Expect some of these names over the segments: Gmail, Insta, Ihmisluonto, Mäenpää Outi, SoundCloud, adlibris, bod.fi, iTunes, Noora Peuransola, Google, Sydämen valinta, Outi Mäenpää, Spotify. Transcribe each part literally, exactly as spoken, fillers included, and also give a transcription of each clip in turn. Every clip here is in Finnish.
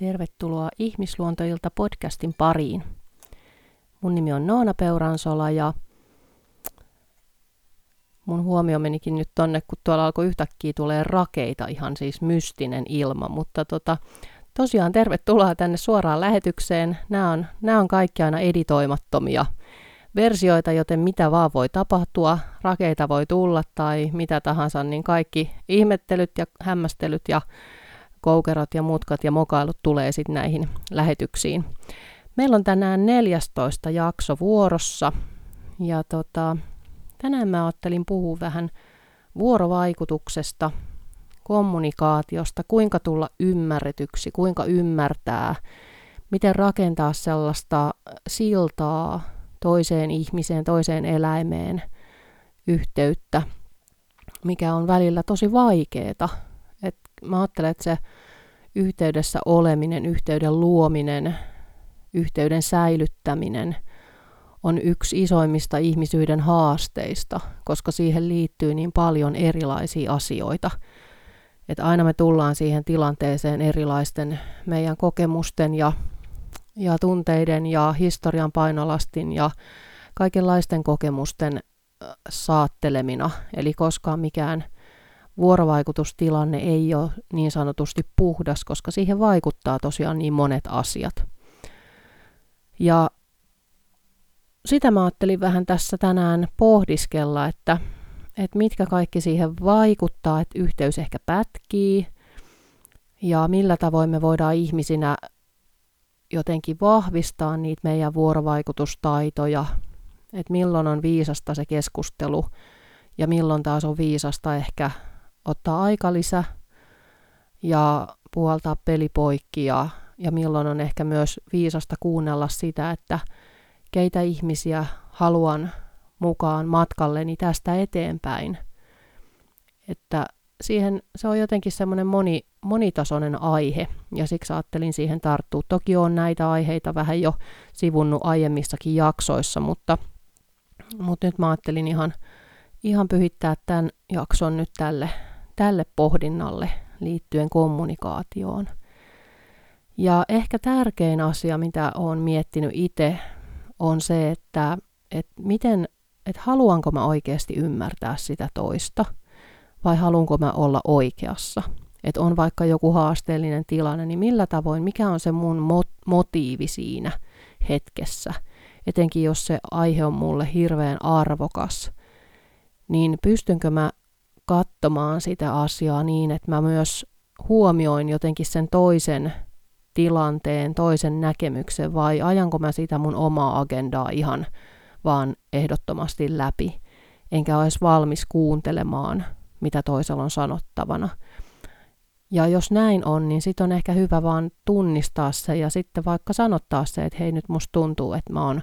Tervetuloa Ihmisluontoilta podcastin pariin. Mun nimi on Noora Peuransola ja mun huomio menikin nyt tonne, kun tuolla alkoi yhtäkkiä tulee rakeita, ihan siis mystinen ilma, mutta tota, tosiaan tervetuloa tänne suoraan lähetykseen. Nämä on, nämä on kaikki aina editoimattomia versioita, joten mitä vaan voi tapahtua, rakeita voi tulla tai mitä tahansa, niin kaikki ihmettelyt ja hämmästelyt ja koukerot ja mutkat ja mokailut tulee sitten näihin lähetyksiin. Meillä on tänään neljästoista jakso vuorossa ja tota, tänään mä ajattelin puhua vähän vuorovaikutuksesta, kommunikaatiosta, kuinka tulla ymmärretyksi, kuinka ymmärtää, miten rakentaa sellaista siltaa toiseen ihmiseen, toiseen eläimeen yhteyttä, mikä on välillä tosi vaikeeta. Et mä ajattelen, että se yhteydessä oleminen, yhteyden luominen, yhteyden säilyttäminen on yksi isoimmista ihmisyyden haasteista, koska siihen liittyy niin paljon erilaisia asioita. Et aina me tullaan siihen tilanteeseen erilaisten meidän kokemusten ja, ja tunteiden ja historian painolastin ja kaikenlaisten kokemusten saattelemina, eli koskaan mikään vuorovaikutustilanne ei ole niin sanotusti puhdas, koska siihen vaikuttaa tosiaan niin monet asiat. Ja sitä mä ajattelin vähän tässä tänään pohdiskella, että, että mitkä kaikki siihen vaikuttaa, että yhteys ehkä pätkii ja millä tavoin me voidaan ihmisinä jotenkin vahvistaa niitä meidän vuorovaikutustaitoja, että milloin on viisasta se keskustelu ja milloin taas on viisasta ehkä ottaa aikalisä ja puhaltaa peli poikki ja, ja milloin on ehkä myös viisasta kuunnella sitä, että keitä ihmisiä haluan mukaan matkalleni tästä eteenpäin. Että siihen se on jotenkin semmoinen moni, monitasoinen aihe ja siksi ajattelin siihen tarttua. Toki on näitä aiheita vähän jo sivunnut aiemmissakin jaksoissa, mutta, mutta nyt mä ajattelin ihan, ihan pyhittää tämän jakson nyt tälle tälle pohdinnalle liittyen kommunikaatioon. Ja ehkä tärkein asia, mitä olen miettinyt itse, on se, että, että, miten, että haluanko mä oikeasti ymmärtää sitä toista vai haluanko mä olla oikeassa. Että on vaikka joku haasteellinen tilanne, niin millä tavoin, mikä on se mun motiivi siinä hetkessä. Etenkin jos se aihe on mulle hirveän arvokas, niin pystynkö mä katsomaan sitä asiaa niin, että mä myös huomioin jotenkin sen toisen tilanteen, toisen näkemyksen, vai ajanko mä sitä mun omaa agendaa ihan vaan ehdottomasti läpi, enkä ole valmis kuuntelemaan, mitä toisella on sanottavana. Ja jos näin on, niin sit on ehkä hyvä vaan tunnistaa se ja sitten vaikka sanottaa se, että hei, nyt musta tuntuu, että mä oon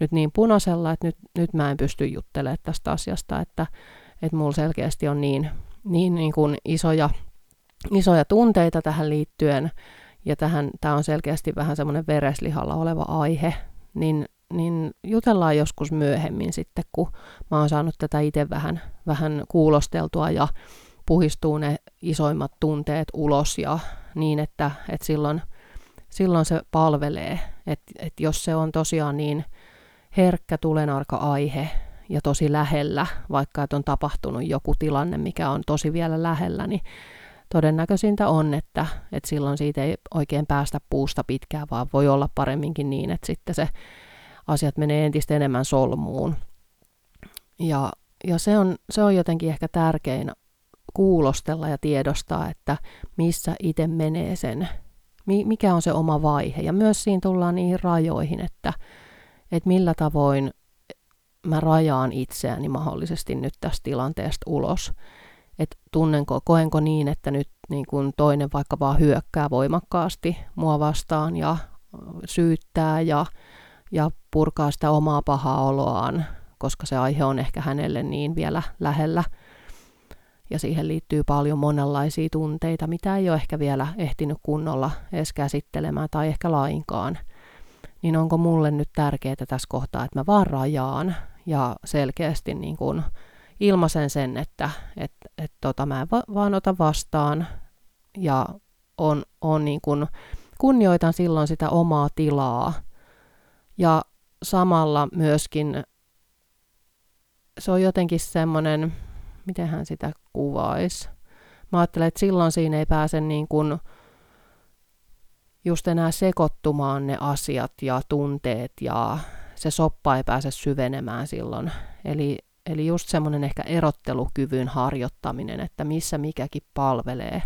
nyt niin punaisella, että nyt, nyt mä en pysty juttelemaan tästä asiasta, että että mulla selkeästi on niin, niin, niin kuin isoja, isoja tunteita tähän liittyen, ja tämä on selkeästi vähän semmoinen vereslihalla oleva aihe, niin, niin jutellaan joskus myöhemmin sitten, kun mä oon saanut tätä itse vähän, vähän kuulosteltua, ja puhistuu ne isoimmat tunteet ulos, ja niin, että, että silloin, silloin se palvelee, että et jos se on tosiaan niin herkkä tulenarka aihe, ja tosi lähellä, vaikka et on tapahtunut joku tilanne, mikä on tosi vielä lähellä, niin todennäköisintä on, että, että silloin siitä ei oikein päästä puusta pitkään, vaan voi olla paremminkin niin, että sitten se asiat menee entistä enemmän solmuun. Ja, ja se on, se on jotenkin ehkä tärkein kuulostella ja tiedostaa, että missä itse menee sen, mikä on se oma vaihe. Ja myös siinä tullaan niihin rajoihin, että, että millä tavoin mä rajaan itseäni mahdollisesti nyt tästä tilanteesta ulos. Että tunnenko, koenko niin, että nyt niin kun toinen vaikka vaan hyökkää voimakkaasti mua vastaan ja syyttää ja, ja purkaa sitä omaa pahaa oloaan, koska se aihe on ehkä hänelle niin vielä lähellä. Ja siihen liittyy paljon monenlaisia tunteita, mitä ei ole ehkä vielä ehtinyt kunnolla edes käsittelemään tai ehkä lainkaan. Niin onko mulle nyt tärkeää tässä kohtaa, että mä vaan rajaan ja selkeästi niin kuin ilmaisen sen, että et, et tota, mä en va- vaan ota vastaan ja on, on niin kuin kunnioitan silloin sitä omaa tilaa ja samalla myöskin se on jotenkin semmoinen, mitenhän sitä kuvaisi. Mä ajattelen, että silloin siinä ei pääse niin kuin just enää sekoittumaan ne asiat ja tunteet ja se soppa ei pääse syvenemään silloin. Eli, eli just semmoinen ehkä erottelukyvyn harjoittaminen, että missä mikäkin palvelee.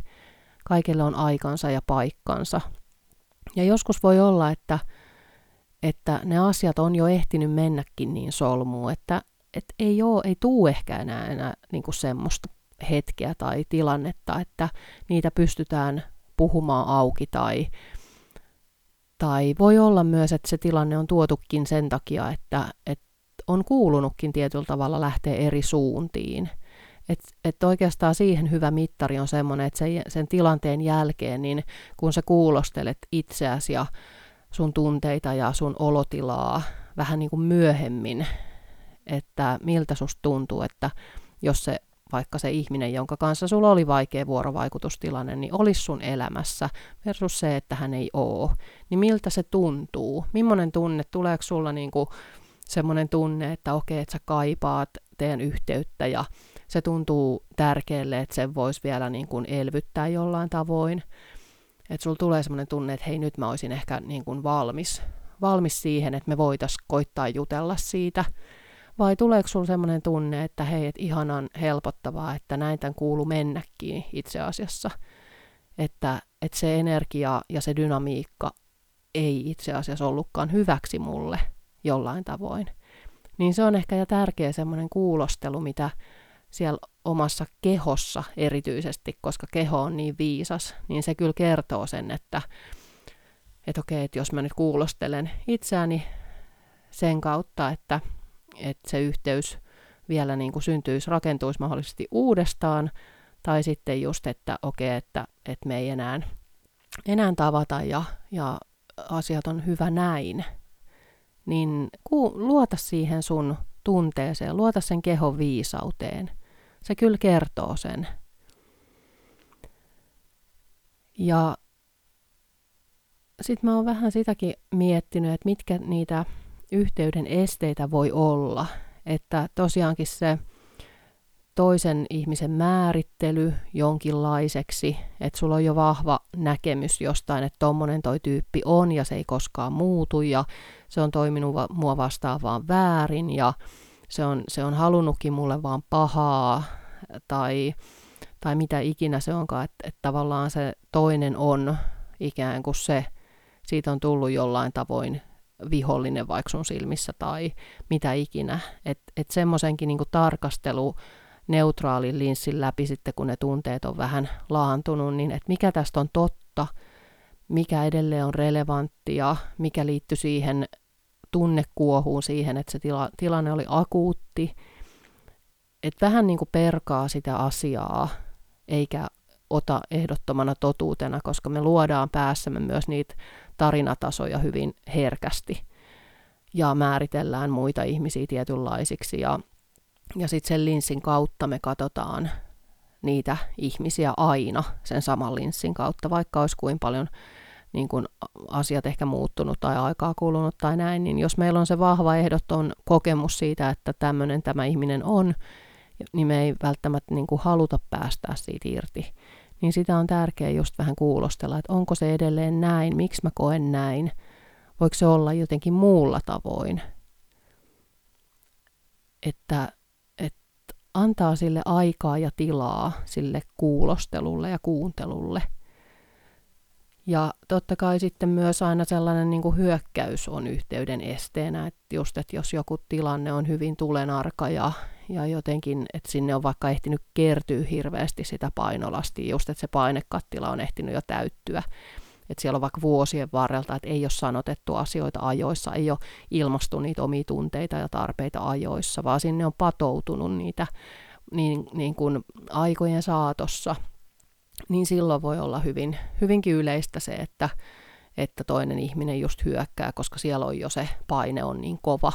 Kaikille on aikansa ja paikkansa. Ja joskus voi olla, että, että ne asiat on jo ehtinyt mennäkin niin solmuun, että et ei ole, ei tule ehkä enää, enää niin kuin semmoista hetkeä tai tilannetta, että niitä pystytään puhumaan auki tai, tai voi olla myös, että se tilanne on tuotukin sen takia, että, että on kuulunutkin tietyllä tavalla lähteä eri suuntiin. Et, et oikeastaan siihen hyvä mittari on semmoinen, että sen, sen tilanteen jälkeen, niin kun sä kuulostelet itseäsi ja sun tunteita ja sun olotilaa vähän niin kuin myöhemmin, että miltä susta tuntuu, että jos se vaikka se ihminen, jonka kanssa sulla oli vaikea vuorovaikutustilanne, niin olisi sun elämässä versus se, että hän ei ole, niin miltä se tuntuu? Millainen tunne? Tuleeko sulla niinku semmoinen tunne, että okei, että sä kaipaat teidän yhteyttä ja se tuntuu tärkeälle, että sen voisi vielä niinku elvyttää jollain tavoin? Että sulla tulee semmoinen tunne, että hei, nyt mä olisin ehkä niinku valmis, valmis siihen, että me voitaisiin koittaa jutella siitä. Vai tuleeko sinulla sellainen tunne, että hei, et ihanan helpottavaa, että näin tämän kuuluu mennäkin itse asiassa. Että, että se energia ja se dynamiikka ei itse asiassa ollutkaan hyväksi mulle jollain tavoin. Niin se on ehkä ja tärkeä sellainen kuulostelu, mitä siellä omassa kehossa erityisesti, koska keho on niin viisas, niin se kyllä kertoo sen, että, että okei, että jos mä nyt kuulostelen itseäni sen kautta, että että se yhteys vielä niin kuin syntyisi, rakentuisi mahdollisesti uudestaan, tai sitten just, että okei, että, että me ei enää, enää tavata ja, ja asiat on hyvä näin, niin ku, luota siihen sun tunteeseen, luota sen kehon viisauteen. Se kyllä kertoo sen. Ja sit mä oon vähän sitäkin miettinyt, että mitkä niitä yhteyden esteitä voi olla, että tosiaankin se toisen ihmisen määrittely jonkinlaiseksi, että sulla on jo vahva näkemys jostain, että tommonen toi tyyppi on ja se ei koskaan muutu ja se on toiminut va- mua vastaan vaan väärin ja se on, se on halunnutkin mulle vaan pahaa tai, tai mitä ikinä se onkaan, että, että tavallaan se toinen on ikään kuin se, siitä on tullut jollain tavoin vihollinen vaikka sun silmissä tai mitä ikinä. Että et semmoisenkin niinku tarkastelu neutraalin linssin läpi sitten, kun ne tunteet on vähän laantunut, niin että mikä tästä on totta, mikä edelleen on relevanttia, mikä liittyy siihen tunnekuohuun, siihen, että se tila, tilanne oli akuutti. Että vähän niinku perkaa sitä asiaa, eikä ota ehdottomana totuutena, koska me luodaan päässämme myös niitä tarinatasoja hyvin herkästi ja määritellään muita ihmisiä tietynlaisiksi ja, ja sitten sen linssin kautta me katsotaan niitä ihmisiä aina sen saman linssin kautta, vaikka olisi kuin paljon niin kun asiat ehkä muuttunut tai aikaa kulunut tai näin, niin jos meillä on se vahva ehdoton kokemus siitä, että tämmöinen tämä ihminen on, niin me ei välttämättä niin kuin haluta päästää siitä irti. Niin sitä on tärkeää just vähän kuulostella, että onko se edelleen näin, miksi mä koen näin, voiko se olla jotenkin muulla tavoin. Että, että antaa sille aikaa ja tilaa sille kuulostelulle ja kuuntelulle. Ja totta kai sitten myös aina sellainen niin kuin hyökkäys on yhteyden esteenä, että just, että jos joku tilanne on hyvin tulenarka ja Ja jotenkin, että sinne on vaikka ehtinyt kertyä hirveästi sitä painolastia, just että se painekattila on ehtinyt jo täyttyä. Että siellä on vaikka vuosien varrelta, että ei ole sanotettu asioita ajoissa, ei ole ilmastu niitä omia tunteita ja tarpeita ajoissa, vaan sinne on patoutunut niitä niin, niin kuin aikojen saatossa. Niin silloin voi olla hyvin, hyvinkin yleistä se, että, että toinen ihminen just hyökkää, koska siellä on jo se paine on niin kova.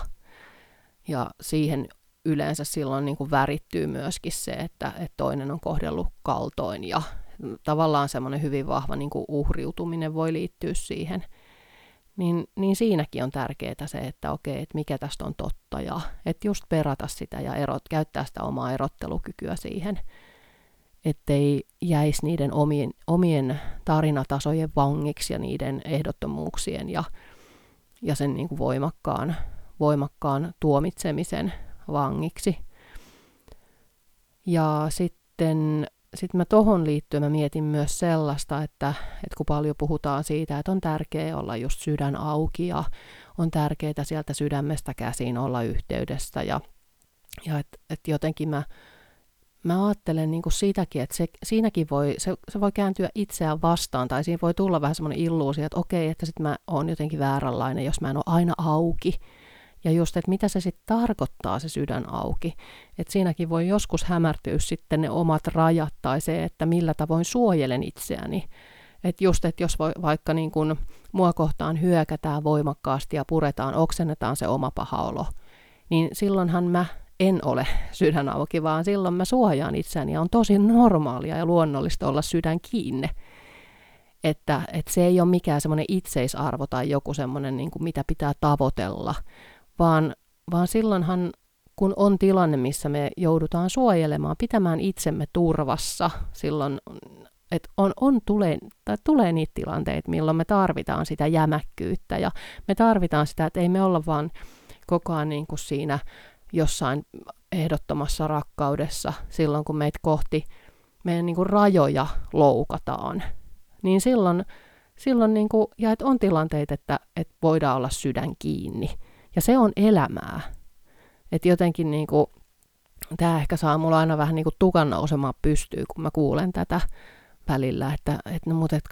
Ja siihen yleensä silloin niin kuin värittyy myöskin se, että, että toinen on kohdellut kaltoin ja tavallaan semmoinen hyvin vahva niin kuin uhriutuminen voi liittyä siihen, niin, niin siinäkin on tärkeää se, että okei, että mikä tästä on totta, ja että just perata sitä ja erot, käyttää sitä omaa erottelukykyä siihen, ettei jäisi niiden omien, omien tarinatasojen vangiksi ja niiden ehdottomuuksien ja, ja sen niin kuin voimakkaan, voimakkaan tuomitsemisen vangiksi. Ja sitten sit mä tohon liittyen mä mietin myös sellaista, että, että kun paljon puhutaan siitä, että on tärkeää olla just sydän auki ja on tärkeää sieltä sydämestä käsin olla yhteydessä. Ja, ja että et jotenkin mä, mä ajattelen niinku sitäkin, että se, siinäkin voi, se, se voi kääntyä itseään vastaan tai siinä voi tulla vähän semmoinen illuusio, että okei, että sit mä oon jotenkin vääränlainen, jos mä en ole aina auki. Ja just, että mitä se sitten tarkoittaa se sydän auki. Että siinäkin voi joskus hämärtyä sitten ne omat rajat tai se, että millä tavoin suojelen itseäni. Että just, että jos voi, vaikka niin kun mua kohtaan hyökätään voimakkaasti ja puretaan, oksennetaan se oma paha olo, niin silloinhan mä en ole sydän auki, vaan silloin mä suojaan itseäni ja on tosi normaalia ja luonnollista olla sydän kiinni. Että, että se ei ole mikään semmoinen itseisarvo tai joku semmoinen, niin kuin mitä pitää tavoitella. Vaan, vaan silloinhan, kun on tilanne, missä me joudutaan suojelemaan, pitämään itsemme turvassa, silloin et on, on tulee, tai tulee niitä tilanteita, milloin me tarvitaan sitä jämäkkyyttä ja me tarvitaan sitä, että ei me olla vaan koko ajan niin kuin siinä jossain ehdottomassa rakkaudessa silloin, kun meitä kohti meidän niin kuin rajoja loukataan, niin silloin, silloin niin kuin, ja et on tilanteita, että, että voidaan olla sydän kiinni. Ja se on elämää. Että jotenkin niinku, tämä ehkä saa mulla aina vähän niinku tukan nousemaan pystyyn, kun mä kuulen tätä välillä, että et no mut et,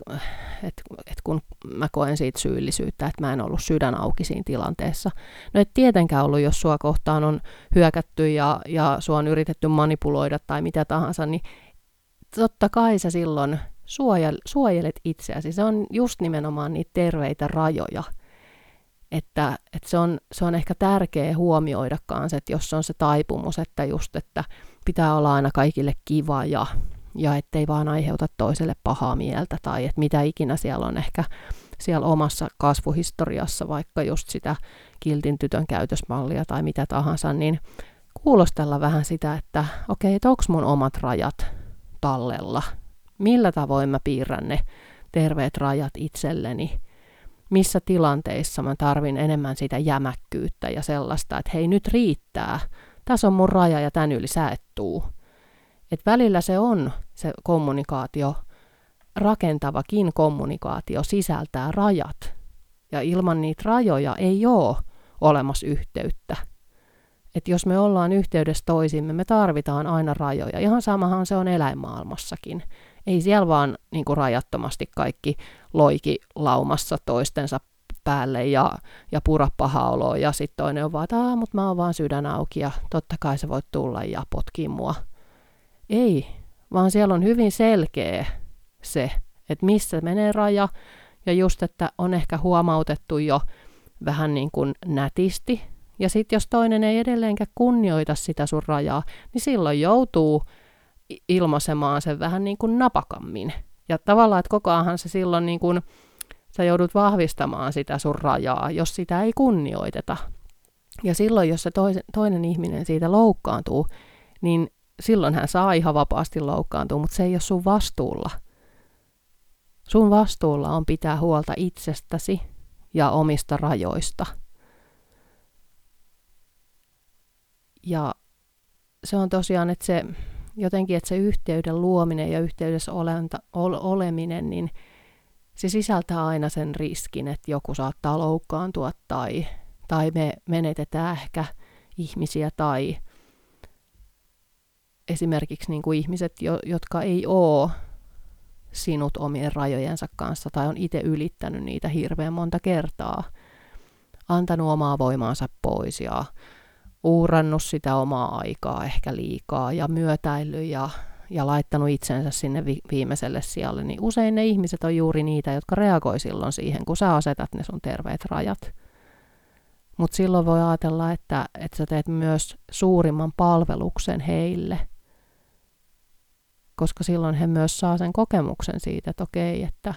et, et kun mä koen siitä syyllisyyttä, että mä en ollut sydän auki siinä tilanteessa. No et tietenkään ollut, jos sua kohtaan on hyökätty ja, ja sua on yritetty manipuloida tai mitä tahansa, niin totta kai sä silloin suojel, suojelet itseäsi. Se on just nimenomaan niitä terveitä rajoja. Että, että se, on, se on ehkä tärkeä huomioida kanssa, että jos on se taipumus, että just, että pitää olla aina kaikille kiva ja, ja ettei vaan aiheuta toiselle pahaa mieltä tai että mitä ikinä siellä on ehkä siellä omassa kasvuhistoriassa, vaikka just sitä kiltin tytön käytösmallia tai mitä tahansa, niin kuulostella vähän sitä, että okei, että onko mun omat rajat tallella? Millä tavoin mä piirrän ne terveet rajat itselleni? Missä tilanteissa mä tarvin enemmän sitä jämäkkyyttä ja sellaista, että hei nyt riittää, tässä on mun raja ja tän yli sä et tuu. Et välillä se on se kommunikaatio, rakentavakin kommunikaatio sisältää rajat ja ilman niitä rajoja ei ole olemassa yhteyttä. Et jos me ollaan yhteydessä toisimme, me tarvitaan aina rajoja. Ihan samahan se on eläinmaailmassakin. Ei siellä vaan niin kuin rajattomasti kaikki loiki laumassa toistensa päälle ja, ja pura paha oloa. Ja sitten toinen on vaan, että aah, mutta mä oon vaan sydän auki ja totta kai sä voit tulla ja potkii mua. Ei, vaan siellä on hyvin selkeä se, että missä menee raja. Ja just, että on ehkä huomautettu jo vähän niin kuin nätisti. Ja sitten jos toinen ei edelleenkään kunnioita sitä sun rajaa, niin silloin joutuu ilmaisemaan sen vähän niin kuin napakammin. Ja tavallaan, että koko ajan se silloin niin kuin, sä joudut vahvistamaan sitä sun rajaa, jos sitä ei kunnioiteta. Ja silloin, jos se toisen, toinen ihminen siitä loukkaantuu, niin silloin hän saa ihan vapaasti loukkaantua, mutta se ei ole sun vastuulla. Sun vastuulla on pitää huolta itsestäsi ja omista rajoista. Ja se on tosiaan, että se jotenkin, että se yhteyden luominen ja yhteydessä olenta, ol, oleminen, niin se sisältää aina sen riskin, että joku saattaa loukkaantua tai, tai me menetetään ehkä ihmisiä tai esimerkiksi niin kuin ihmiset, jotka ei ole sinut omien rajojensa kanssa tai on itse ylittänyt niitä hirveän monta kertaa, antanut omaa voimaansa pois ja uurannut sitä omaa aikaa ehkä liikaa ja myötäillyt ja, ja laittanut itsensä sinne vi- viimeiselle sijalle, niin usein ne ihmiset on juuri niitä, jotka reagoi silloin siihen, kun sä asetat ne sun terveet rajat. Mutta silloin voi ajatella, että, että sä teet myös suurimman palveluksen heille. koska silloin he myös saa sen kokemuksen siitä, että okei, että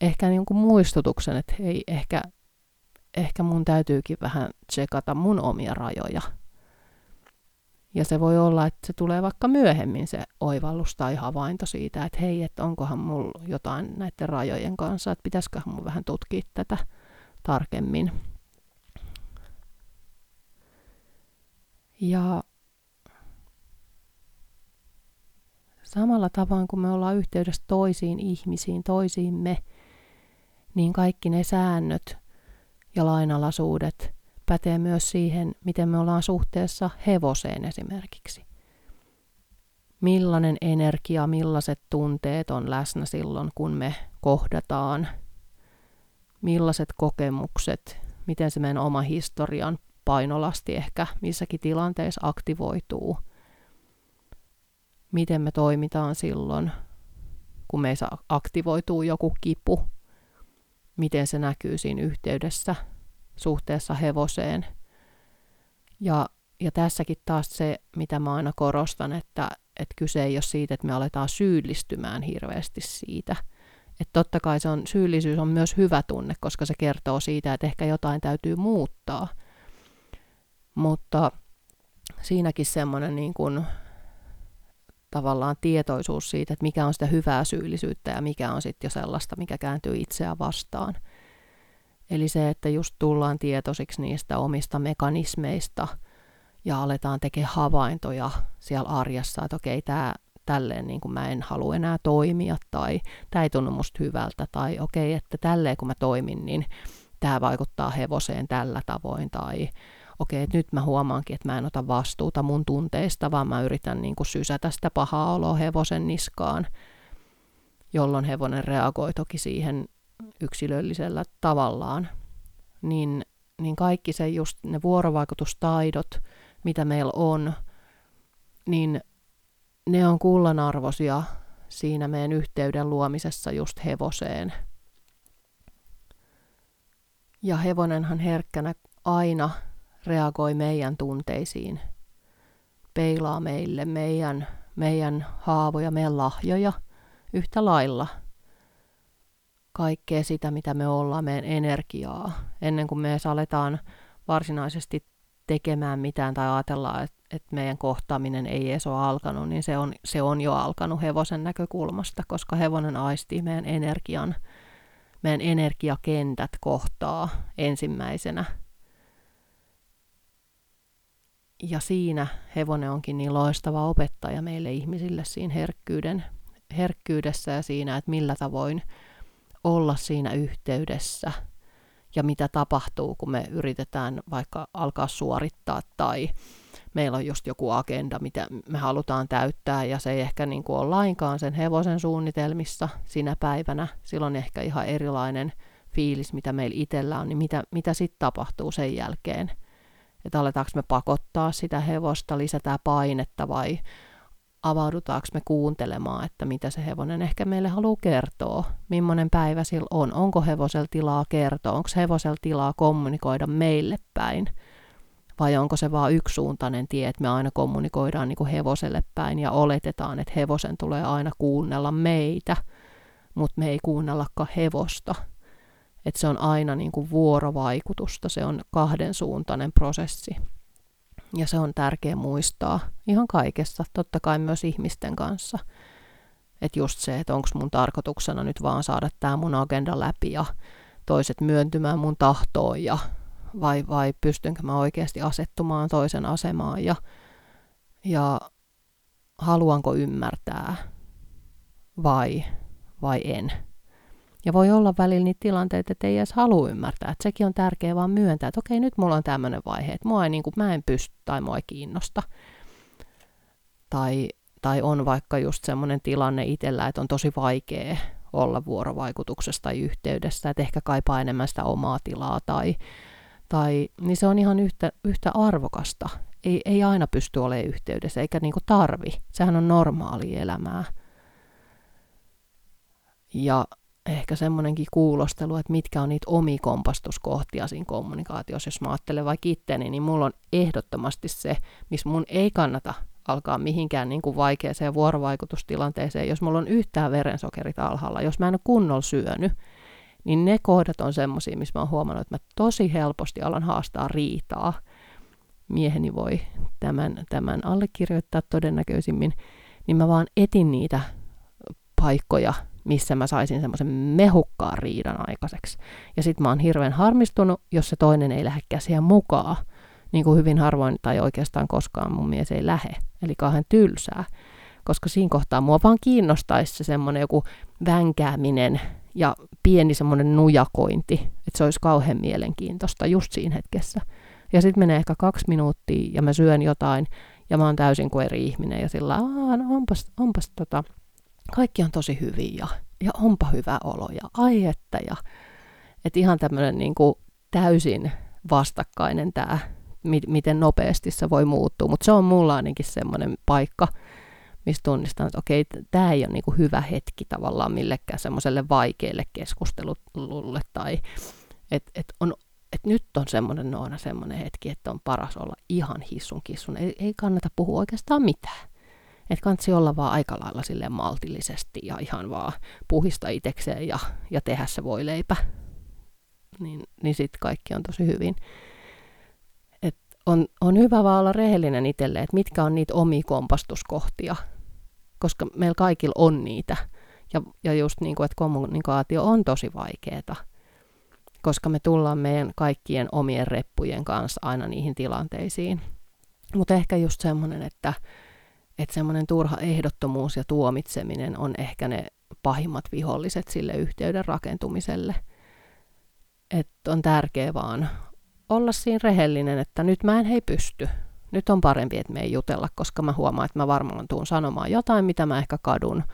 ehkä niin kuin muistutuksen, että hei, ehkä, ehkä mun täytyykin vähän tsekata mun omia rajoja. Ja se voi olla, että se tulee vaikka myöhemmin se oivallus tai havainto siitä, että hei, että onkohan mulla jotain näiden rajojen kanssa, että pitäisiköhän mun vähän tutkia tätä tarkemmin. Ja samalla tavoin, kun me ollaan yhteydessä toisiin ihmisiin, toisiimme, niin kaikki ne säännöt ja lainalaisuudet pätee myös siihen, miten me ollaan suhteessa hevoseen esimerkiksi. Millainen energia, millaiset tunteet on läsnä silloin, kun me kohdataan, millaiset kokemukset, miten se meidän oma historian painolasti ehkä missäkin tilanteessa aktivoituu. Miten me toimitaan silloin, kun meissä aktivoituu joku kipu, miten se näkyy siinä yhteydessä suhteessa hevoseen. Ja, ja tässäkin taas se, mitä mä aina korostan, että, että kyse ei ole siitä, että me aletaan syyllistymään hirveästi siitä. Että totta kai se on, syyllisyys on myös hyvä tunne, koska se kertoo siitä, että ehkä jotain täytyy muuttaa. Mutta siinäkin semmoinen niin kuin tavallaan tietoisuus siitä, että mikä on sitä hyvää syyllisyyttä ja mikä on sitten jo sellaista, mikä kääntyy itseä vastaan. Eli se, että just tullaan tietoisiksi niistä omista mekanismeista ja aletaan tekemään havaintoja siellä arjessa, että okei, tää, tälleen niin kuin mä en halua enää toimia tai tää ei tunnu musta hyvältä tai okei, että tälleen kun mä toimin, niin tää vaikuttaa hevoseen tällä tavoin tai okei, että nyt mä huomaankin, että mä en ota vastuuta mun tunteista, vaan mä yritän niin kuin sysätä sitä pahaa oloa hevosen niskaan, jolloin hevonen reagoi toki siihen yksilöllisellä tavallaan. Niin, niin kaikki se just ne vuorovaikutustaidot, mitä meillä on, niin ne on kullanarvoisia siinä meidän yhteyden luomisessa just hevoseen. Ja hevonenhan herkkänä aina reagoi meidän tunteisiin, peilaa meille meidän, meidän haavoja, meidän lahjoja yhtä lailla. Kaikkea sitä, mitä me ollaan, meidän energiaa. Ennen kuin me aletaan varsinaisesti tekemään mitään tai ajatellaan, että et meidän kohtaaminen ei edes ole alkanut, niin se on, se on jo alkanut hevosen näkökulmasta, koska hevonen aistii meidän energian, meidän energiakentät kohtaa ensimmäisenä. Ja siinä hevonen onkin niin loistava opettaja meille ihmisille siinä herkkyyden, herkkyydessä ja siinä, että millä tavoin olla siinä yhteydessä ja mitä tapahtuu, kun me yritetään vaikka alkaa suorittaa tai meillä on just joku agenda, mitä me halutaan täyttää ja se ei ehkä niin kuin ole lainkaan sen hevosen suunnitelmissa sinä päivänä. Silloin ehkä ihan erilainen fiilis, mitä meillä itsellä on, niin mitä, mitä sitten tapahtuu sen jälkeen. Että aletaanko me pakottaa sitä hevosta, lisätään painetta vai avaudutaanko me kuuntelemaan, että mitä se hevonen ehkä meille haluaa kertoa, millainen päivä sillä on, onko hevosella tilaa kertoa, onko hevosella tilaa kommunikoida meille päin vai onko se vaan yksisuuntainen tie, että me aina kommunikoidaan niin kuin hevoselle päin ja oletetaan, että hevosen tulee aina kuunnella meitä, mutta me ei kuunnellakaan hevosta. Että se on aina niin kuin vuorovaikutusta, se on kahden suuntainen prosessi. Ja se on tärkeä muistaa ihan kaikessa, totta kai myös ihmisten kanssa. Että just se, että onko mun tarkoituksena nyt vaan saada tämä mun agenda läpi ja toiset myöntymään mun tahtoon ja vai, vai pystynkö mä oikeasti asettumaan toisen asemaan ja, ja haluanko ymmärtää vai, vai en. Ja voi olla välillä niitä tilanteita, että ei edes halua ymmärtää. Että sekin on tärkeää vaan myöntää, että okei, nyt mulla on tämmöinen vaihe, että mua ei, niin kuin, mä en pysty tai mua ei kiinnosta. Tai, tai on vaikka just semmoinen tilanne itsellä, että on tosi vaikea olla vuorovaikutuksessa tai yhteydessä, että ehkä kaipaa enemmän sitä omaa tilaa. Tai, tai, niin se on ihan yhtä, yhtä arvokasta. Ei, ei aina pysty olemaan yhteydessä, eikä niin kuin tarvi. Sehän on normaalia elämää. Ja ehkä semmoinenkin kuulostelu, että mitkä on niitä omia kompastuskohtia siinä kommunikaatiossa. Jos mä ajattelen vaikka itteeni, niin mulla on ehdottomasti se, missä mun ei kannata alkaa mihinkään niin kuin vaikeaseen vuorovaikutustilanteeseen, jos mulla on yhtään verensokerit alhaalla, jos mä en ole kunnolla syönyt, niin ne kohdat on semmoisia, missä mä oon huomannut, että mä tosi helposti alan haastaa riitaa. Mieheni voi tämän, tämän allekirjoittaa todennäköisimmin, niin mä vaan etin niitä paikkoja, missä mä saisin semmoisen mehukkaan riidan aikaiseksi. Ja sit mä oon hirveän harmistunut, jos se toinen ei lähde käsiä mukaan. Niin kuin hyvin harvoin tai oikeastaan koskaan mun mies ei lähe. Eli kauhean tylsää. Koska siinä kohtaa mua vaan kiinnostaisi se semmoinen joku vänkääminen ja pieni semmoinen nujakointi. Että se olisi kauhean mielenkiintoista just siinä hetkessä. Ja sit menee ehkä kaksi minuuttia ja mä syön jotain ja mä oon täysin kuin eri ihminen. Ja sillä aah, no onpas, onpas tota... Kaikki on tosi hyviä ja, ja onpa hyvä olo ja ai että ja et ihan tämmöinen niinku täysin vastakkainen tämä, miten nopeasti se voi muuttua, mutta se on mulla ainakin semmoinen paikka, missä tunnistan, että okei, tämä ei ole niinku hyvä hetki tavallaan millekään semmoiselle vaikealle keskustelulle tai että et et nyt on semmoinen Noora semmoinen hetki, että on paras olla ihan hissun kissun, ei, ei kannata puhua oikeastaan mitään. Että kansi olla vaan aika lailla silleen maltillisesti ja ihan vaan puhista itsekseen ja, ja tehdä se voi leipä. Niin, niin sitten kaikki on tosi hyvin. Et on, on hyvä vaan olla rehellinen itselle, että mitkä on niitä omia kompastuskohtia. Koska meillä kaikilla on niitä. Ja, ja just niin kuin, että kommunikaatio on tosi vaikeeta. Koska me tullaan meidän kaikkien omien reppujen kanssa aina niihin tilanteisiin. Mutta ehkä just semmoinen, että Että semmoinen turha ehdottomuus ja tuomitseminen on ehkä ne pahimmat viholliset sille yhteyden rakentumiselle. Että on tärkeää vaan olla siinä rehellinen, että nyt mä en hei pysty. Nyt on parempi, että me ei jutella, koska mä huomaan, että mä varmaan tuun sanomaan jotain, mitä mä ehkä kadun.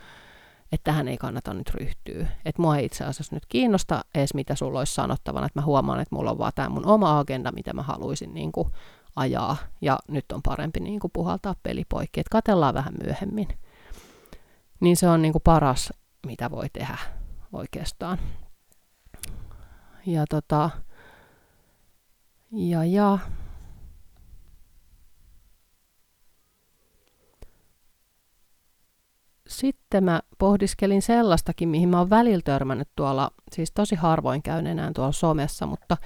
Että tähän ei kannata nyt ryhtyä. Että mua ei itse asiassa nyt kiinnosta edes, mitä sulla olisi sanottavana. Että mä huomaan, että mulla on vaan tämä mun oma agenda, mitä mä haluaisin niin kuin ajaa, ja nyt on parempi niin kuin puhaltaa peli poikki, että katsellaan vähän myöhemmin. Niin se on niin kuin paras, mitä voi tehdä oikeastaan. Ja tota, ja ja. Sitten mä pohdiskelin sellaistakin, mihin mä oon välillä törmännyt tuolla, siis tosi harvoin käyn enää tuolla somessa, mutta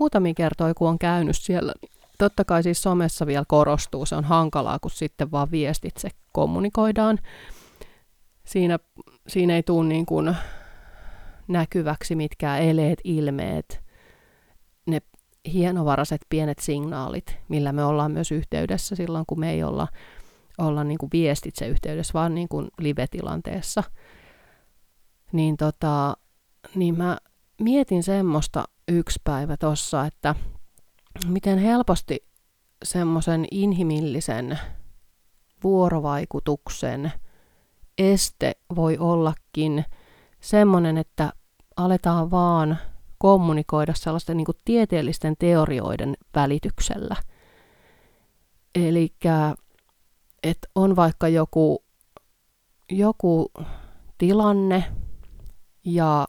muutamia kertoja, kun on käynyt siellä, totta kai siis somessa vielä korostuu, se on hankalaa, kun sitten vaan viestitse kommunikoidaan. Siinä, siinä ei tule niin kuin näkyväksi mitkään eleet, ilmeet, ne hienovaraiset pienet signaalit, millä me ollaan myös yhteydessä silloin, kun me ei olla, olla niin kuin viestitse yhteydessä, vaan niin kuin live-tilanteessa. Niin, tota, niin mä mietin semmoista yksi päivä tossa, että miten helposti semmoisen inhimillisen vuorovaikutuksen este voi ollakin semmoinen, että aletaan vaan kommunikoida sellaisten niin kuin tieteellisten teorioiden välityksellä. Eli että on vaikka joku, joku tilanne ja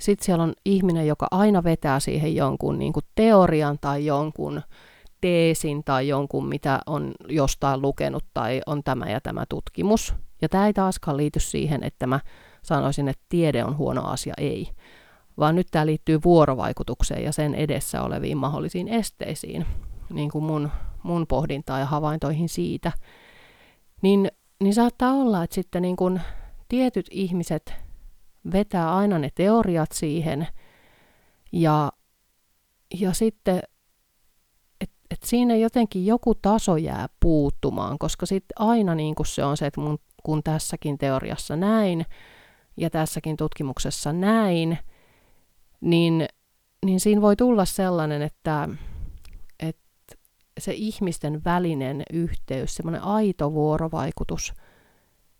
sitten siellä on ihminen, joka aina vetää siihen jonkun niin kuin teorian tai jonkun teesin tai jonkun, mitä on jostain lukenut tai on tämä ja tämä tutkimus. Ja tämä ei taaskaan liity siihen, että mä sanoisin, että tiede on huono asia, ei. Vaan nyt tämä liittyy vuorovaikutukseen ja sen edessä oleviin mahdollisiin esteisiin, niin kuin mun, mun pohdintaan ja havaintoihin siitä. Niin, niin saattaa olla, että sitten niin kuin tietyt ihmiset vetää aina ne teoriat siihen, ja, ja sitten, että et siinä jotenkin joku taso jää puuttumaan, koska sitten aina niin kun se on se, että mun, kun tässäkin teoriassa näin, ja tässäkin tutkimuksessa näin, niin, niin siinä voi tulla sellainen, että, että se ihmisten välinen yhteys, semmoinen aito vuorovaikutus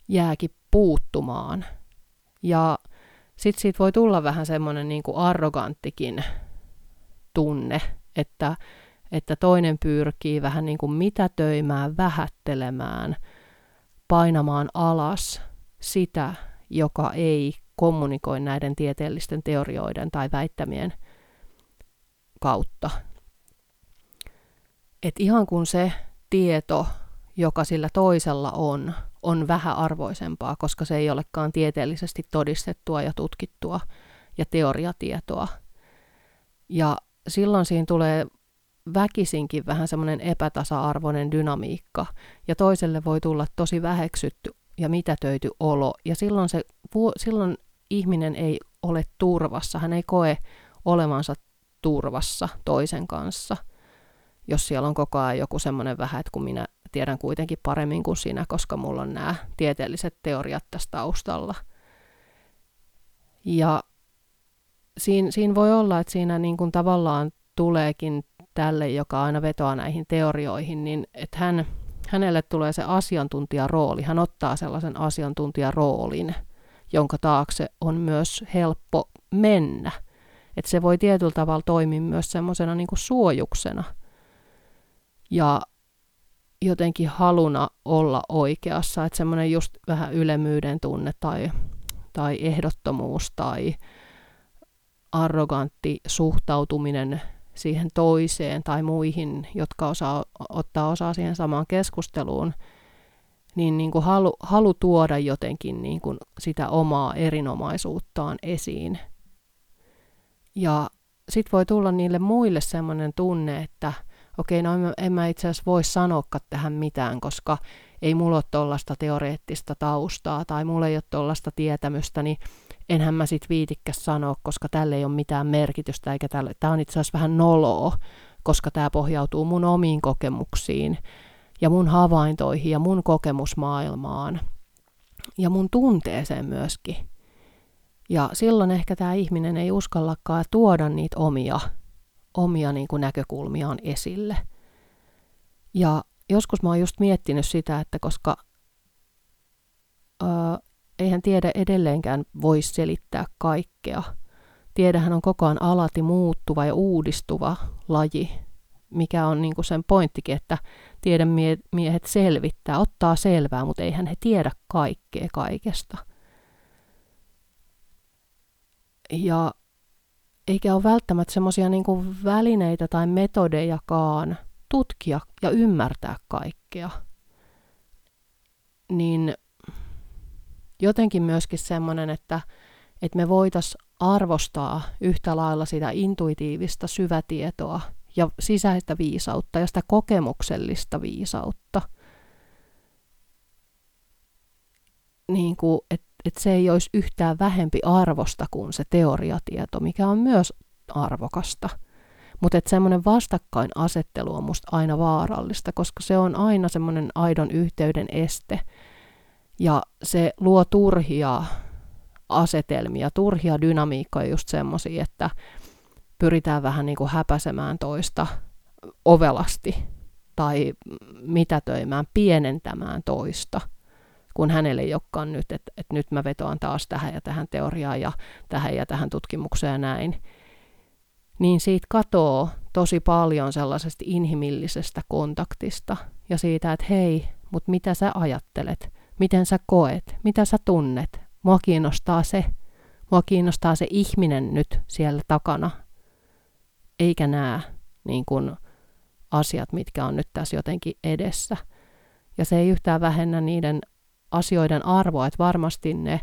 jääkin puuttumaan, ja sitten siitä voi tulla vähän semmoinen niin kuin arroganttikin tunne, että, että toinen pyrkii vähän niin kuin mitätöimään, vähättelemään, painamaan alas sitä, joka ei kommunikoi näiden tieteellisten teorioiden tai väittämien kautta. Et ihan kun se tieto joka sillä toisella on, on vähäarvoisempaa, koska se ei olekaan tieteellisesti todistettua ja tutkittua ja teoriatietoa. Ja silloin siinä tulee väkisinkin vähän semmoinen epätasa-arvoinen dynamiikka, ja toiselle voi tulla tosi väheksytty ja mitätöity olo, ja silloin, se, silloin ihminen ei ole turvassa, hän ei koe olevansa turvassa toisen kanssa, jos siellä on koko ajan joku semmoinen vähän, että kun minä tiedän kuitenkin paremmin kuin sinä, koska mulla on nämä tieteelliset teoriat tässä taustalla. Ja siinä, siinä voi olla, että siinä niin kuin tavallaan tuleekin tälle, joka aina vetoaa näihin teorioihin, niin että hän, hänelle tulee se asiantuntijarooli. Hän ottaa sellaisen asiantuntijaroolin, jonka taakse on myös helppo mennä. Että se voi tietyllä tavalla toimia myös semmoisena niin kuin suojuksena ja jotenkin haluna olla oikeassa. Että semmoinen just vähän ylemyyden tunne tai, tai ehdottomuus tai arrogantti suhtautuminen siihen toiseen tai muihin, jotka osaa, ottaa osaa siihen samaan keskusteluun, niin, niin kuin halu, halu tuoda jotenkin niin kuin sitä omaa erinomaisuuttaan esiin. Ja sitten voi tulla niille muille sellainen tunne, että okei, no en mä itse asiassa voi sanoakaan tähän mitään, koska ei mulla ole tuollaista teoreettista taustaa tai mulla ei ole tuollaista tietämystä, niin enhän mä sit viitikkäs sanoa, koska tälle ei ole mitään merkitystä, eikä tälle, tää on itse asiassa vähän noloa, koska tää pohjautuu mun omiin kokemuksiin ja mun havaintoihin ja mun kokemusmaailmaan ja mun tunteeseen myöskin. Ja silloin ehkä tää ihminen ei uskallakaan tuoda niitä omia, omia niin kuin näkökulmiaan esille. Ja joskus mä oon just miettinyt sitä, että koska Öö, eihän tiede edelleenkään voi selittää kaikkea. Tiedehän on koko ajan alati muuttuva ja uudistuva laji, mikä on niinku sen pointtikin, että tiedemiehet selvittää, ottaa selvää, mutta eihän he tiedä kaikkea kaikesta. Ja eikä ole välttämättä semmoisia niinku välineitä tai metodejakaan tutkia ja ymmärtää kaikkea. Niin jotenkin myöskin semmoinen, että, että me voitaisiin arvostaa yhtä lailla sitä intuitiivista syvätietoa ja sisäistä viisautta ja sitä kokemuksellista viisautta. Niin kuin, että, että se ei olisi yhtään vähempi arvosta kuin se teoriatieto, mikä on myös arvokasta. Mutta että semmoinen vastakkainasettelu on musta aina vaarallista, koska se on aina semmoinen aidon yhteyden este. Ja se luo turhia asetelmia, turhia dynamiikkoja, just semmoisia, että pyritään vähän niin kuin häpäsemään toista ovelasti tai mitätöimään, pienentämään toista, kun hänelle ei olekaan nyt, että, että nyt mä vetoan taas tähän ja tähän teoriaan ja tähän ja tähän tutkimukseen ja näin. Niin siitä katoo tosi paljon sellaisesta inhimillisestä kontaktista ja siitä, että hei, mutta mitä sä ajattelet? Miten sä koet? Mitä sä tunnet? Mua kiinnostaa se. Mua kiinnostaa se ihminen nyt siellä takana. Eikä nämä niin kun, asiat, mitkä on nyt tässä jotenkin edessä. Ja se ei yhtään vähennä niiden asioiden arvoa, että varmasti ne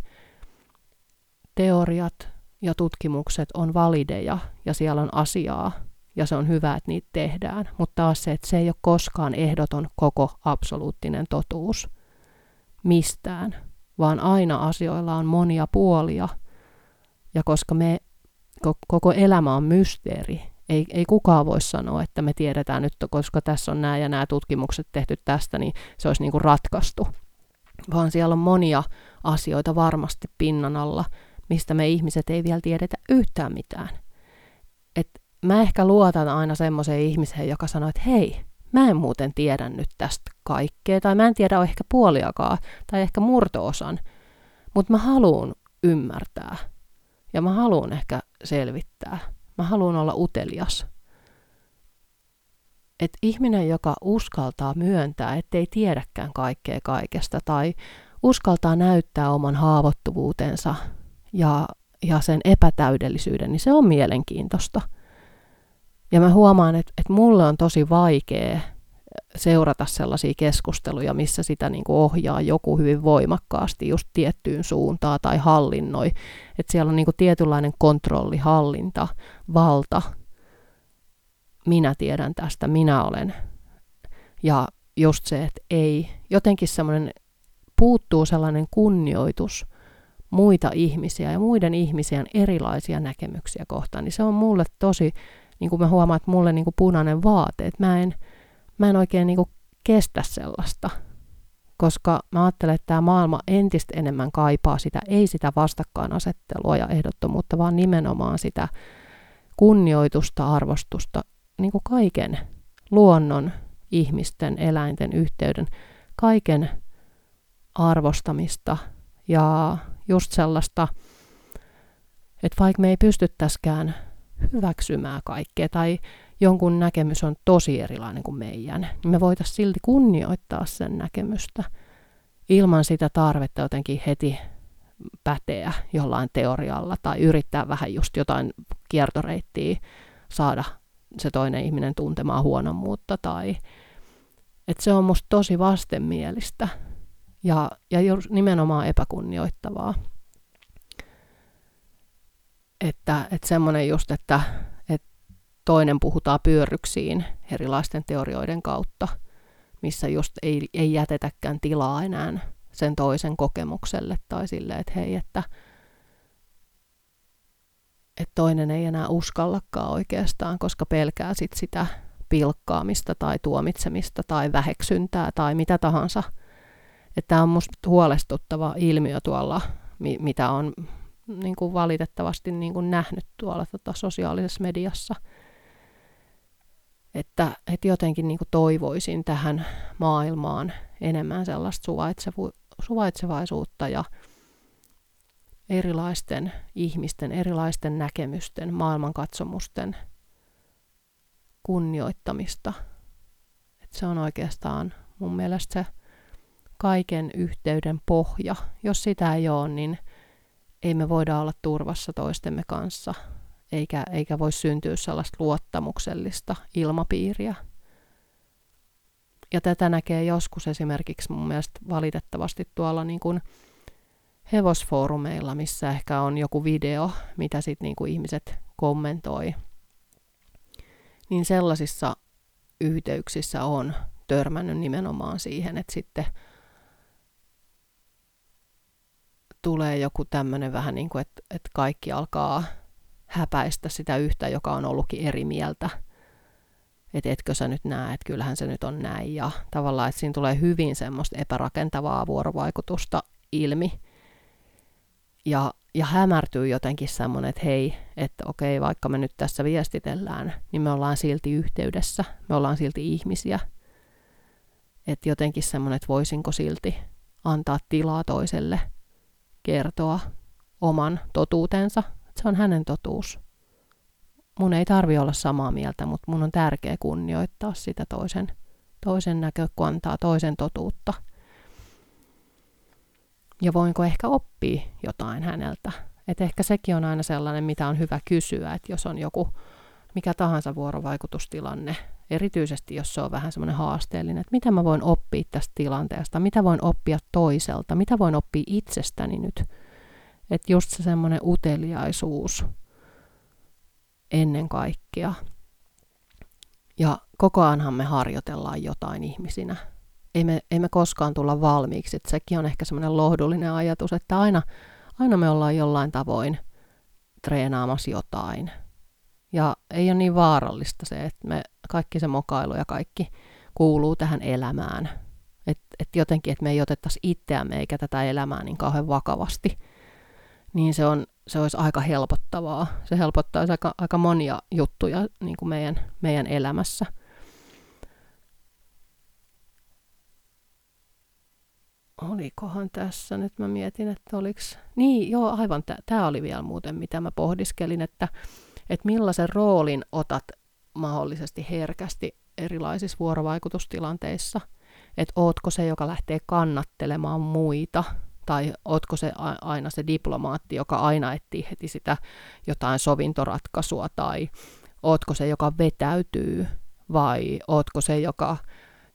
teoriat ja tutkimukset on valideja ja siellä on asiaa. Ja se on hyvä, että niitä tehdään. Mutta taas se, että se ei ole koskaan ehdoton koko absoluuttinen totuus mistään, vaan aina asioilla on monia puolia, ja koska me, koko elämä on mysteeri, ei, ei kukaan voi sanoa, että me tiedetään nyt, koska tässä on nämä ja nämä tutkimukset tehty tästä, niin se olisi niin kuin ratkaistu, vaan siellä on monia asioita varmasti pinnan alla, mistä me ihmiset ei vielä tiedetä yhtään mitään. Et mä ehkä luotan aina semmoiseen ihmiseen, joka sanoo, että hei, mä en muuten tiedä nyt tästä kaikkea, tai mä en tiedä ehkä puoliakaan, tai ehkä murto-osan, mutta mä haluun ymmärtää, ja mä haluun ehkä selvittää, mä haluun olla utelias. Että ihminen, joka uskaltaa myöntää, ettei tiedäkään kaikkea kaikesta, tai uskaltaa näyttää oman haavoittuvuutensa ja, ja sen epätäydellisyyden, niin se on mielenkiintoista. Ja mä huomaan, että, että mulle on tosi vaikea seurata sellaisia keskusteluja, missä sitä niin kuin ohjaa joku hyvin voimakkaasti just tiettyyn suuntaan tai hallinnoi. Että siellä on niin kuin tietynlainen kontrolli, hallinta, valta. Minä tiedän tästä, minä olen. Ja just se, että ei. Jotenkin semmoinen, puuttuu sellainen kunnioitus muita ihmisiä ja muiden ihmisiä erilaisia näkemyksiä kohtaan. Niin se on mulle tosi, niin kuin mä huomaan, että mulle niin kuin punainen vaate, että mä en Mä en oikein niinku kestä sellaista, koska mä ajattelen, että tämä maailma entistä enemmän kaipaa sitä, ei sitä vastakkainasettelua ja ehdottomuutta, vaan nimenomaan sitä kunnioitusta, arvostusta, niinku kaiken luonnon, ihmisten, eläinten, yhteyden, kaiken arvostamista ja just sellaista, että vaikka me ei pystyttäisikään hyväksymään kaikkea tai jonkun näkemys on tosi erilainen kuin meidän, niin me voitaisiin silti kunnioittaa sen näkemystä ilman sitä tarvetta jotenkin heti päteä jollain teorialla tai yrittää vähän just jotain kiertoreittiä saada se toinen ihminen tuntemaan huonommuutta. Tai että se on musta tosi vastenmielistä ja, ja nimenomaan epäkunnioittavaa. Että, että semmoinen just, että toinen puhutaan pyörryksiin erilaisten teorioiden kautta, missä just ei, ei jätetäkään tilaa enää sen toisen kokemukselle tai silleen, että hei, että, että toinen ei enää uskallakaan oikeastaan, koska pelkää sit sitä pilkkaamista tai tuomitsemista tai väheksyntää tai mitä tahansa. Tämä on musta huolestuttava ilmiö tuolla, mitä on niin kuin valitettavasti niin kuin nähnyt tuolla tota, sosiaalisessa mediassa. Että, että jotenkin niin kuin toivoisin tähän maailmaan enemmän sellaista suvaitsevu, suvaitsevaisuutta ja erilaisten ihmisten, erilaisten näkemysten, maailmankatsomusten kunnioittamista. Että se on oikeastaan mun mielestä se kaiken yhteyden pohja. Jos sitä ei ole, niin ei me voida olla turvassa toistemme kanssa. Eikä, eikä voi syntyä sellaista luottamuksellista ilmapiiriä. Ja tätä näkee joskus esimerkiksi mun mielestä valitettavasti tuolla niin kuin hevosfoorumeilla, missä ehkä on joku video, mitä sitten niin kuin ihmiset kommentoi. Niin sellaisissa yhteyksissä on törmännyt nimenomaan siihen, että sitten tulee joku tämmöinen vähän niin kuin, että, että kaikki alkaa häpäistä sitä yhtä, joka on ollutkin eri mieltä. Että etkö sä nyt näe, että kyllähän se nyt on näin. Ja tavallaan, että siinä tulee hyvin semmoista epärakentavaa vuorovaikutusta ilmi. Ja, ja hämärtyy jotenkin semmoinen, että hei, että okei, vaikka me nyt tässä viestitellään, niin me ollaan silti yhteydessä. Me ollaan silti ihmisiä. Että jotenkin semmoinen, että voisinko silti antaa tilaa toiselle kertoa oman totuutensa. Se on hänen totuus. Mun ei tarvi olla samaa mieltä, mutta mun on tärkeä kunnioittaa sitä toisen, toisen näkökantaa, toisen totuutta. Ja voinko ehkä oppia jotain häneltä. Et ehkä sekin on aina sellainen, mitä on hyvä kysyä, että jos on joku mikä tahansa vuorovaikutustilanne, erityisesti jos se on vähän semmoinen haasteellinen, että mitä mä voin oppia tästä tilanteesta, mitä voin oppia toiselta, mitä voin oppia itsestäni nyt. Että just se semmoinen uteliaisuus ennen kaikkea. Ja koko ajanhan me harjoitellaan jotain ihmisinä. Ei me, ei me koskaan tulla valmiiksi. Et sekin on ehkä semmoinen lohdullinen ajatus, että aina, aina me ollaan jollain tavoin treenaamassa jotain. Ja ei ole niin vaarallista se, että me kaikki se mokailu ja kaikki kuuluu tähän elämään. Että et jotenkin, että me ei otettaisi itseämme eikä tätä elämää niin kauhean vakavasti. Niin se, on, se olisi aika helpottavaa. Se helpottaa aika, aika monia juttuja niin kuin meidän, meidän elämässä. Olikohan tässä? Nyt mä mietin, että oliks... Niin, joo, aivan. Tämä oli vielä muuten, mitä mä pohdiskelin, että, että millaisen roolin otat mahdollisesti herkästi erilaisissa vuorovaikutustilanteissa. Että ootko se, joka lähtee kannattelemaan muita? Tai ootko se aina se diplomaatti, joka aina etsii heti sitä jotain sovintoratkaisua, tai ootko se, joka vetäytyy, vai ootko se, joka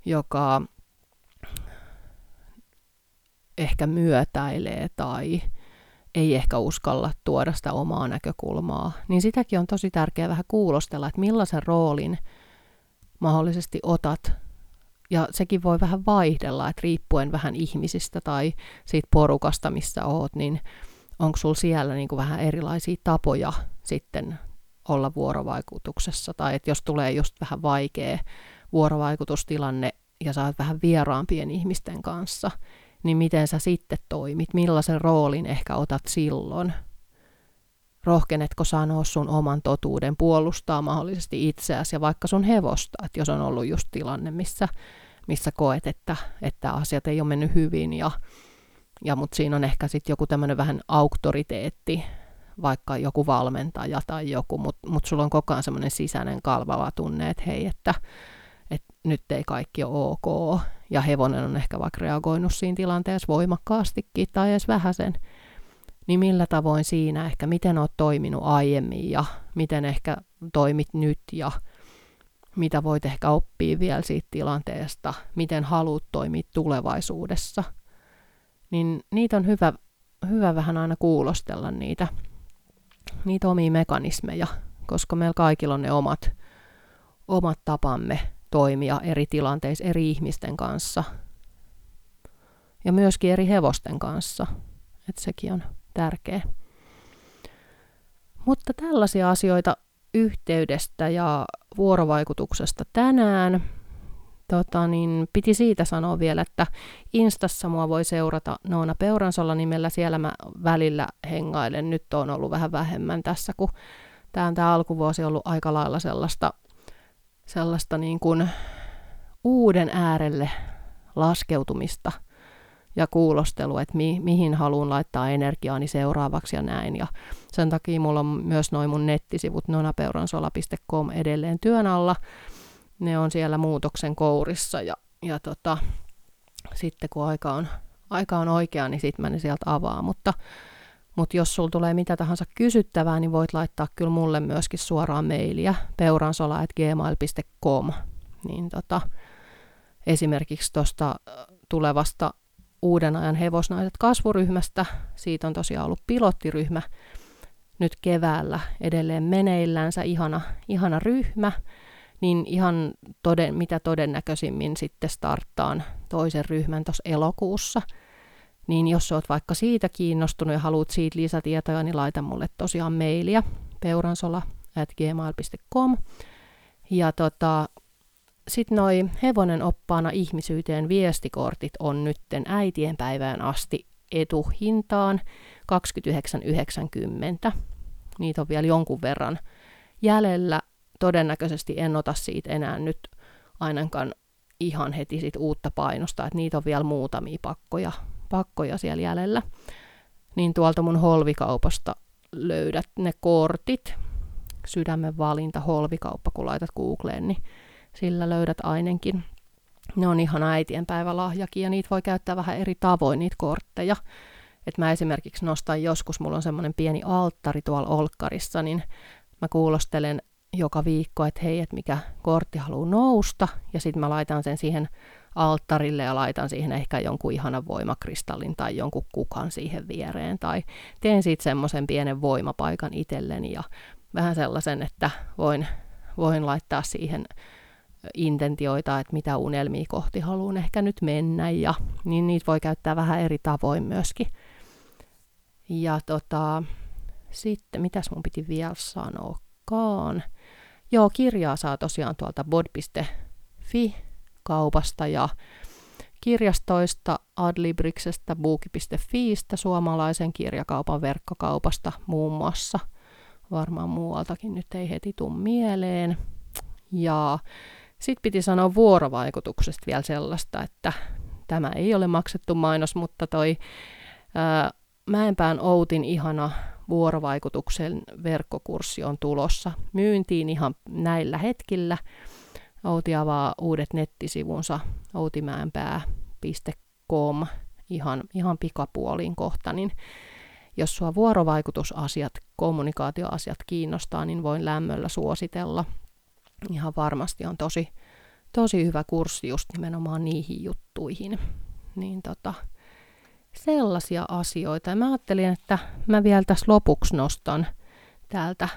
joka ehkä myötäilee tai ei ehkä uskalla tuoda sitä omaa näkökulmaa, niin sitäkin on tosi tärkeää vähän kuulostella, että millaisen roolin mahdollisesti otat. Ja sekin voi vähän vaihdella, että riippuen vähän ihmisistä tai siitä porukasta, missä oot, niin onko sulla siellä niin kuin vähän erilaisia tapoja sitten olla vuorovaikutuksessa. Tai että jos tulee just vähän vaikea vuorovaikutustilanne ja sä oot vähän vieraampien ihmisten kanssa, niin miten sä sitten toimit, millaisen roolin ehkä otat silloin. Rohkenetko sanoa sun oman totuuden, puolustaa mahdollisesti itseäsi ja vaikka sun hevosta, että jos on ollut just tilanne, missä, missä koet, että, että asiat ei ole mennyt hyvin, ja, ja mutta siinä on ehkä sitten joku tämmöinen vähän auktoriteetti, vaikka joku valmentaja tai joku, mutta mut sulla on koko ajan semmoinen sisäinen kalvava tunne, että hei, että, että nyt ei kaikki ole ok, ja hevonen on ehkä vaikka reagoinut siinä tilanteessa voimakkaastikin tai edes vähäsen, niin millä tavoin siinä ehkä, miten olet toiminut aiemmin ja miten ehkä toimit nyt ja mitä voit ehkä oppia vielä siitä tilanteesta, miten haluat toimia tulevaisuudessa, niin niitä on hyvä, hyvä vähän aina kuulostella niitä, niitä omia mekanismeja, koska meillä kaikilla on ne omat, omat tapamme toimia eri tilanteissa eri ihmisten kanssa ja myöskin eri hevosten kanssa, että sekin on tärkeä. Mutta tällaisia asioita yhteydestä ja vuorovaikutuksesta tänään. Tota niin, piti siitä sanoa vielä, että Instassa mua voi seurata Noora Peuransola nimellä. Siellä mä välillä hengailen. Nyt on ollut vähän vähemmän tässä, kun tämä on tämä alkuvuosi ollut aika lailla sellaista, sellaista niin kuin uuden äärelle laskeutumista ja kuulostelu, että mi- mihin haluan laittaa energiaani seuraavaksi ja näin. Ja sen takia mulla on myös noin mun nettisivut nonapeuransola piste com edelleen työn alla. Ne on siellä muutoksen kourissa, ja, ja tota, sitten kun aika on, aika on oikea, niin sitten mä ne sieltä avaan. Mutta, mutta jos sulla tulee mitä tahansa kysyttävää, niin voit laittaa kyllä mulle myöskin suoraan mailia peuransola at gmail piste com. Niin tota, esimerkiksi tuosta tulevasta Uuden ajan hevosnaiset kasvuryhmästä. Siitä on tosiaan ollut pilottiryhmä nyt keväällä edelleen meneillänsä. Ihana, ihana ryhmä. Niin ihan toden, mitä todennäköisimmin sitten starttaan toisen ryhmän tuossa elokuussa. Niin jos olet vaikka siitä kiinnostunut ja haluat siitä lisätietoja, niin laita mulle tosiaan mailia peuransola at gmail piste com. Ja tota... Sitten noi hevonen oppaana ihmisyyteen viestikortit on nytten äitienpäivään asti etuhintaan kaksikymmentäyhdeksän yhdeksänkymmentä. Niitä on vielä jonkun verran jäljellä. Todennäköisesti en ota siitä enää nyt ainakaan ihan heti sit uutta painosta, että niitä on vielä muutamia pakkoja, pakkoja siellä jäljellä. Niin tuolta mun holvikaupasta löydät ne kortit. Sydämen valinta holvikauppa, kun laitat Googleen, niin sillä löydät ainakin. Ne on ihana äitienpäivälahjakin ja niitä voi käyttää vähän eri tavoin, niitä kortteja. Et mä esimerkiksi nostan joskus, mulla on semmoinen pieni alttari tuolla olkkarissa, niin mä kuulostelen joka viikko, että hei, että mikä kortti haluaa nousta. Ja sitten mä laitan sen siihen alttarille ja laitan siihen ehkä jonkun ihanan voimakristallin tai jonkun kukan siihen viereen. Tai teen siitä semmoisen pienen voimapaikan itselleni ja vähän sellaisen, että voin, voin laittaa siihen intentioita, että mitä unelmia kohti haluan ehkä nyt mennä, ja niin niitä voi käyttää vähän eri tavoin myöskin. Ja tota, sitten, mitäs mun piti vielä sanoakaan? Joo, kirjaa saa tosiaan tuolta bod piste fi kaupasta ja kirjastoista, adlibriksestä, buuki piste fistä, suomalaisen kirjakaupan verkkokaupasta muun muassa. Varmaan muualtakin nyt ei heti tuu mieleen. Ja sitten piti sanoa vuorovaikutuksesta vielä sellaista, että tämä ei ole maksettu mainos, mutta toi ää, Mäenpään Outin ihana vuorovaikutuksen verkkokurssi on tulossa myyntiin ihan näillä hetkillä. Outi avaa uudet nettisivunsa outimäenpää piste com ihan, ihan pikapuoliin kohta, niin jos sua vuorovaikutusasiat, kommunikaatioasiat kiinnostaa, niin voin lämmöllä suositella. Ihan varmasti on tosi, tosi hyvä kurssi just nimenomaan niihin juttuihin. Niin tota, sellaisia asioita. Ja mä ajattelin, että mä vielä tässä lopuksi nostan täältä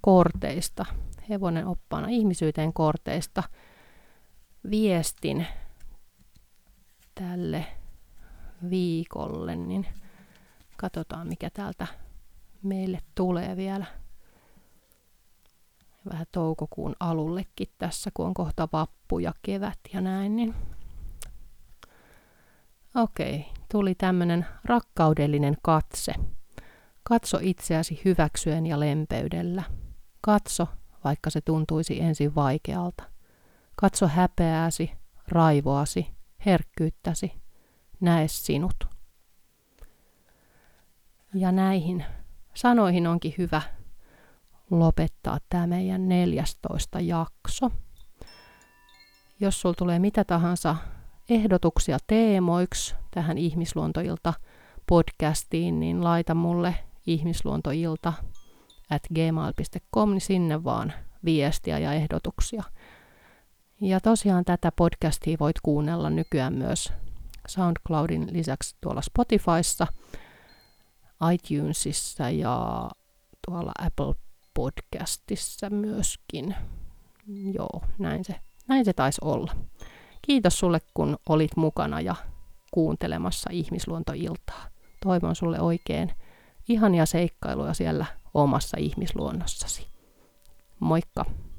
korteista, hevonen oppaana ihmisyyteen korteista, viestin tälle viikolle, niin katsotaan mikä täältä meille tulee vielä. Vähän toukokuun alullekin tässä, kun on kohta vappu ja kevät ja näin. Niin. Okei, tuli tämmönen rakkaudellinen katse. Katso itseäsi hyväksyen ja lempeydellä. Katso, vaikka se tuntuisi ensin vaikealta. Katso häpeääsi, raivoasi, herkkyyttäsi. Näe sinut. Ja näihin sanoihin onkin hyvä lopettaa tämä meidän neljästoista jakso. Jos sulla tulee mitä tahansa ehdotuksia teemoiksi tähän ihmisluontoilta podcastiin, niin laita mulle ihmisluontoilta at gmail piste com, niin sinne vaan viestiä ja ehdotuksia. Ja tosiaan tätä podcastia voit kuunnella nykyään myös SoundCloudin lisäksi tuolla Spotifyssa, iTunesissa ja tuolla Apple Podcastissa myöskin. Joo, näin se, näin se taisi olla. Kiitos sulle, kun olit mukana ja kuuntelemassa Ihmisluontoiltaa. Toivon sulle oikein ihania seikkailuja siellä omassa ihmisluonnossasi. Moikka!